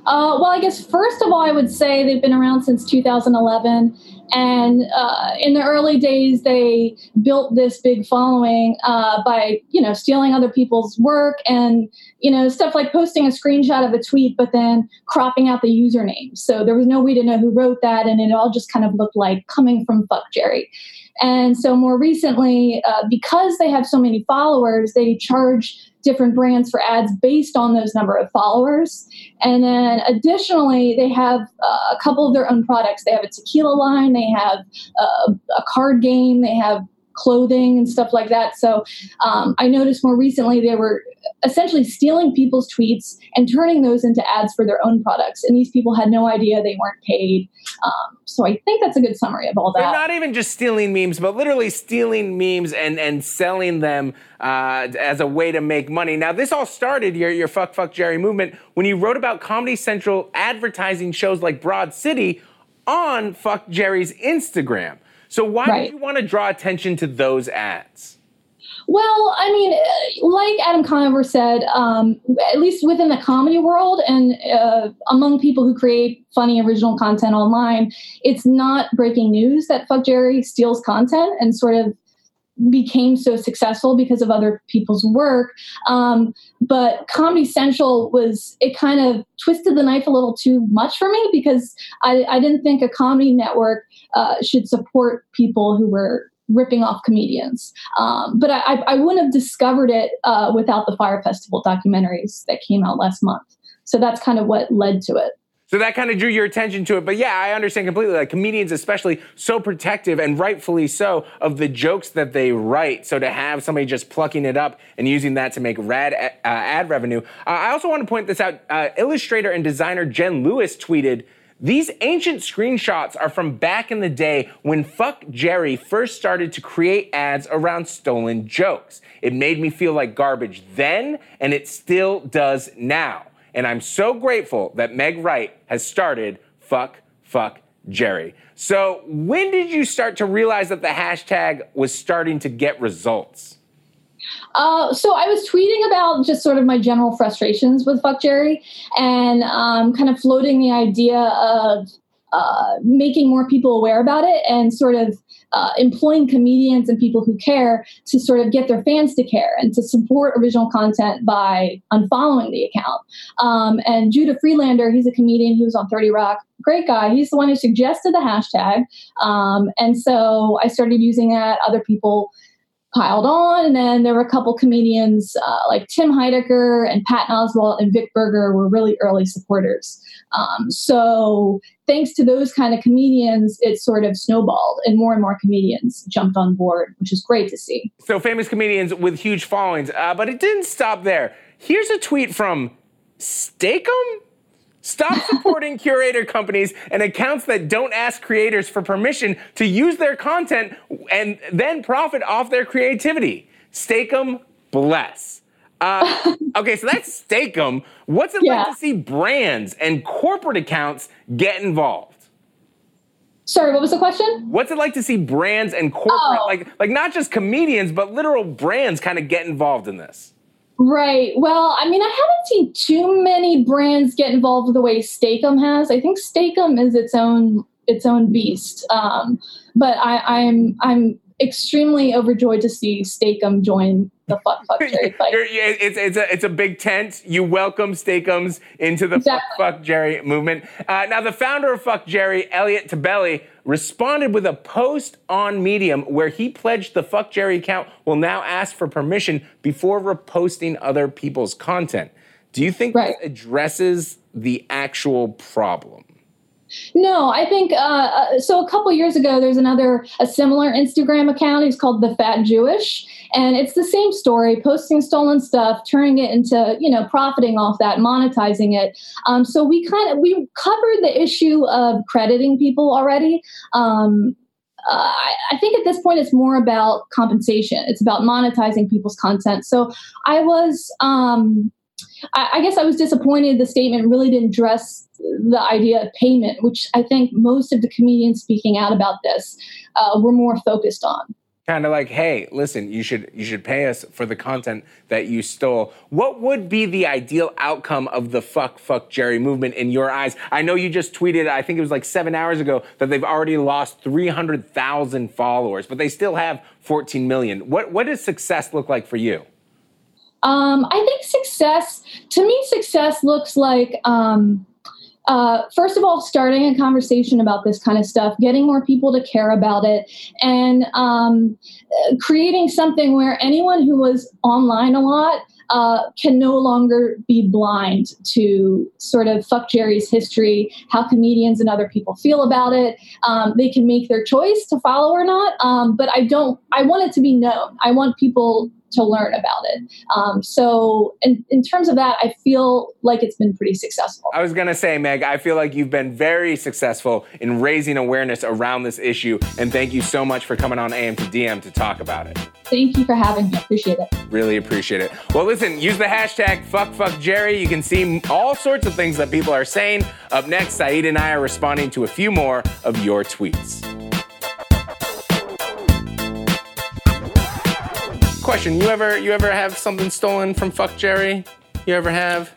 Uh, well, I guess first of all, I would say they've been around since two thousand eleven. And uh, in the early days, they built this big following uh, by, you know, stealing other people's work and, you know, stuff like posting a screenshot of a tweet, but then cropping out the username. So there was no way to know who wrote that. And it all just kind of looked like coming from Fuck Jerry. And so more recently, uh, because they have so many followers, they charge different brands for ads based on those number of followers. And then additionally, they have uh, a couple of their own products. They have a tequila line, they have uh, a card game, they have clothing and stuff like that. So um, I noticed more recently they were essentially stealing people's tweets and turning those into ads for their own products. And these people had no idea, they weren't paid. Um, so I think that's a good summary of all that. They're not even just stealing memes, but literally stealing memes and, and selling them uh, as a way to make money. Now, this all started, your, your Fuck, Fuck Jerry movement, when you wrote about Comedy Central advertising shows like Broad City on Fuck Jerry's Instagram. So why right. did you want to draw attention to those ads? Well, I mean, like Adam Conover said, um, at least within the comedy world and uh, among people who create funny original content online, it's not breaking news that Fuck Jerry steals content and sort of became so successful because of other people's work. Um, but Comedy Central was, it kind of twisted the knife a little too much for me because I, I didn't think a comedy network uh, should support people who were ripping off comedians. Um, but I, I wouldn't have discovered it uh, without the Fyre Festival documentaries that came out last month. So that's kind of what led to it. So that kind of drew your attention to it. But yeah, I understand completely. Like comedians especially, so protective and rightfully so of the jokes that they write. So to have somebody just plucking it up and using that to make rad uh, ad revenue. Uh, I also want to point this out. Uh, illustrator and designer Jen Lewis tweeted, "These ancient screenshots are from back in the day when Fuck Jerry first started to create ads around stolen jokes. It made me feel like garbage then, and it still does now. And I'm so grateful that Meg Wright has started Fuck, Fuck Jerry." So when did you start to realize that the hashtag was starting to get results? Uh, so I was tweeting about just sort of my general frustrations with Fuck Jerry and um, kind of floating the idea of uh, making more people aware about it and sort of uh, employing comedians and people who care to sort of get their fans to care and to support original content by unfollowing the account. Um, and Judah Friedlander, he's a comedian who was on thirty Rock. Great guy. He's the one who suggested the hashtag. Um, and so I started using that. Other people piled on, and then there were a couple comedians uh, like Tim Heidecker and Patton Oswalt and Vic Berger were really early supporters. Um, so thanks to those kind of comedians, it sort of snowballed, and more and more comedians jumped on board, which is great to see. So famous comedians with huge followings, uh, but it didn't stop there. Here's a tweet from Stake'em. "Stop supporting curator companies and accounts that don't ask creators for permission to use their content and then profit off their creativity. Stake'em, bless." Uh, okay, so that's Stake'em. What's it yeah. like to see brands and corporate accounts get involved? Sorry, what was the question? What's it like to see brands and corporate, oh. like, like not just comedians, but literal brands kind of get involved in this? Right. Well, I mean, I haven't seen too many brands get involved the way Stake'em has. I think Stake'em is its own its own beast. Um, but I, I'm I'm extremely overjoyed to see Stake'em join the Fuck Fuck Jerry fight. it's it's a it's a big tent. You welcome Stake'ems into the exactly. Fuck Fuck Jerry movement. Uh, now, the founder of Fuck Jerry, Elliot Tabelli, responded with a post on Medium where he pledged the Fuck Jerry account will now ask for permission before reposting other people's content. Do you think right. that addresses the actual problem? No, I think, uh, so a couple years ago, there's another, a similar Instagram account. It's called The Fat Jewish. And it's the same story, posting stolen stuff, turning it into, you know, profiting off that, monetizing it. Um, so we kind of, we covered the issue of crediting people already. Um, Uh, I think at this point it's more about compensation. It's about monetizing people's content. So I was, um, I, I guess I was disappointed the statement really didn't address the idea of payment, which I think most of the comedians speaking out about this uh, were more focused on. Kind of like, hey, listen, you should you should pay us for the content that you stole. What would be the ideal outcome of the Fuck, Fuck Jerry movement in your eyes? I know you just tweeted, I think it was like seven hours ago, that they've already lost three hundred thousand followers, but they still have fourteen million. What, what does success look like for you? Um, I think success, to me, success looks like... Um, Uh, first of all, starting a conversation about this kind of stuff, getting more people to care about it, and um, creating something where anyone who was online a lot uh, can no longer be blind to sort of Fuck Jerry's history, how comedians and other people feel about it. Um, they can make their choice to follow or not, um, but I don't, I want it to be known. I want people to learn about it. Um, so in, in terms of that, I feel like it's been pretty successful. I was going to say, Meg, I feel like you've been very successful in raising awareness around this issue. And thank you so much for coming on A M to D M to talk about it. Thank you for having me. Appreciate it. Really appreciate it. Well, listen, use the hashtag fuck, fuck Jerry. You can see all sorts of things that people are saying. Up next, Saeed and I are responding to a few more of your tweets. Question: You ever you ever have something stolen from Fuck Jerry? You ever have?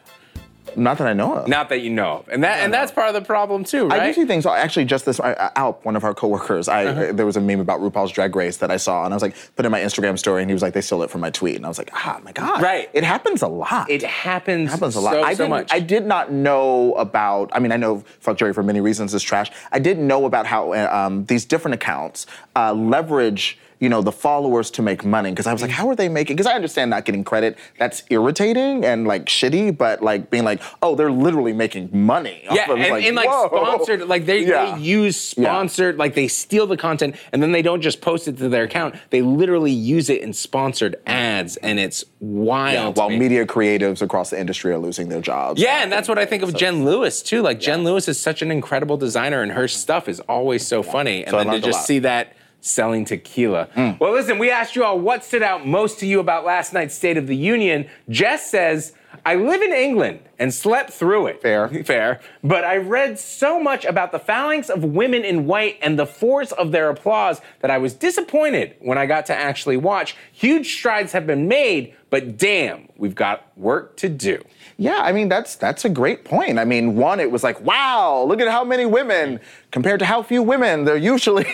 Not that I know of. Not that you know of, and that and know. that's part of the problem too, right? I do see things. Actually, just this, I, Alp, one of our coworkers, I uh-huh. there was a meme about RuPaul's Drag Race that I saw, and I was like, put in my Instagram story, and he was like, they stole it from my tweet, and I was like, ah, my God, right? It happens a lot. It happens. It happens a lot. So, I so much. I did not know about. I mean, I know Fuck Jerry for many reasons is trash. I didn't know about how um, these different accounts uh, leverage. you know, the followers to make money. Because I was like, how are they making? Because I understand not getting credit. That's irritating and, like, shitty. But, like, being like, oh, they're literally making money. Yeah, and, like, and, like, whoa. sponsored. Like, they, yeah. they use sponsored. Yeah. Like, they steal the content. And then they don't just post it to their account. They literally use it in sponsored ads. And it's wild. Yeah, while me. media creatives across the industry are losing their jobs. Yeah, and that's what I think of so, Jen Lewis, too. Like, yeah. Jen Lewis is such an incredible designer. And her stuff is always so yeah. funny. And so then to just see that selling tequila. Mm. Well, listen, we asked you all what stood out most to you about last night's State of the Union. Jess says, I live in England and slept through it. Fair. Fair. But I read so much about the phalanx of women in white and the force of their applause that I was disappointed when I got to actually watch. Huge strides have been made, but damn, we've got work to do. Yeah, I mean, that's that's a great point. I mean, one, it was like, wow, look at how many women compared to how few women there usually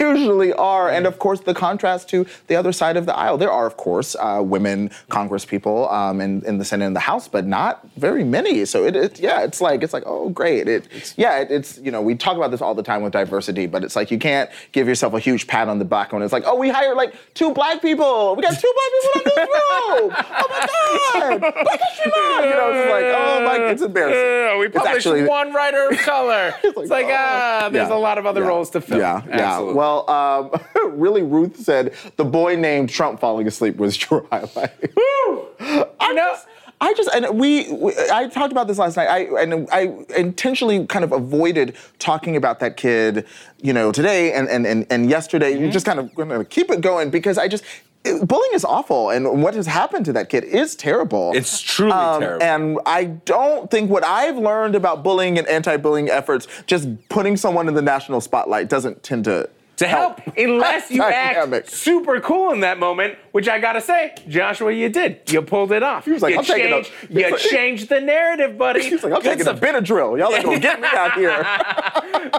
usually are. And, of course, the contrast to the other side of the aisle. There are, of course, uh, women Congress people um, in, in the Senate and the House, but not very many. So, it, it yeah, it's like, it's like oh, great. It, it's, yeah, it, it's, you know, we talk about this all the time with diversity, but it's like you can't give yourself a huge pat on the back when it's like, oh, we hired, like, two black people. We got two black people on this row. Oh, my God. Black History Month. You know, it's like, oh, my, it's embarrassing. Uh, we published actually, one writer of color. It's like, it's like oh, ah, there's yeah, a lot of other yeah, roles to fill. Yeah, absolutely. Yeah. Well, um, really, Ruth said, the boy named Trump falling asleep was your highlight. Woo! I know. I just, and we, we, I talked about this last night, I and I intentionally kind of avoided talking about that kid, you know, today and, and, and, and yesterday. Mm-hmm. You're just kind of going to keep it going because I just, It, bullying is awful, and what has happened to that kid is terrible. It's truly um, terrible. And I don't think what I've learned about bullying and anti-bullying efforts, just putting someone in the national spotlight doesn't tend to To help, help. unless you act super cool in that moment, which I gotta say, Joshua, you did. You pulled it off. He was like, you I'm changed, taking a, You like, changed the narrative, buddy. He was like, I'm taking a, a Benadryl. Y'all ain't gonna get me out here.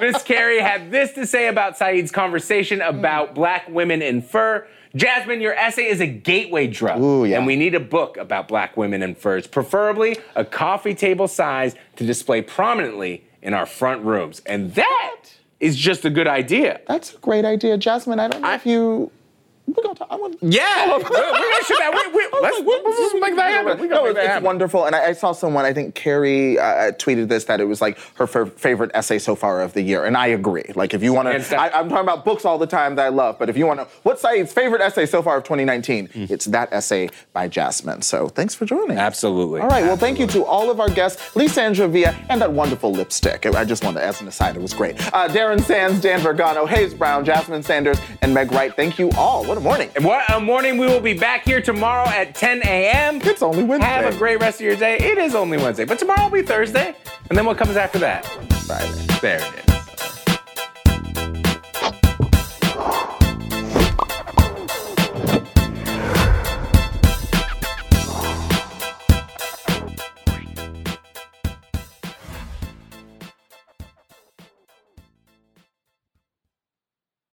Miss Carey had this to say about Saeed's conversation about mm. black women in fur. Jasmine, your essay is a gateway drug. Ooh, yeah. And we need a book about black women in furs, preferably a coffee table size to display prominently in our front rooms. And that is just a good idea. That's a great idea. Jasmine, I don't know I, if you... We're going to talk. I want to... Yeah. We're going to show that. We, we, let's, like, we're, let's make that happen. We're no, make that it's happen. Wonderful. And I, I saw someone, I think Carrie uh, tweeted this, that it was like her f- favorite essay so far of the year. And I agree. Like if you want to... I'm talking about books all the time that I love. But if you want to... What's Saeed's favorite essay so far of twenty nineteen? Mm. It's that essay by Jasmine. So thanks for joining. Absolutely. All right. Absolutely. Well, thank you to all of our guests, Lisa Andrevia, and that wonderful lipstick. I just wanted to, as an aside, it was great. Uh, Darren Sands, Dan Vergano, Hayes Brown, Jasmine Sanders, and Meg Wright. Thank you all. What a morning. And what a morning. We will be back here tomorrow at ten a.m. It's only Wednesday. Have a great rest of your day. It is only Wednesday. But tomorrow will be Thursday. And then what comes after that? Friday. There it is.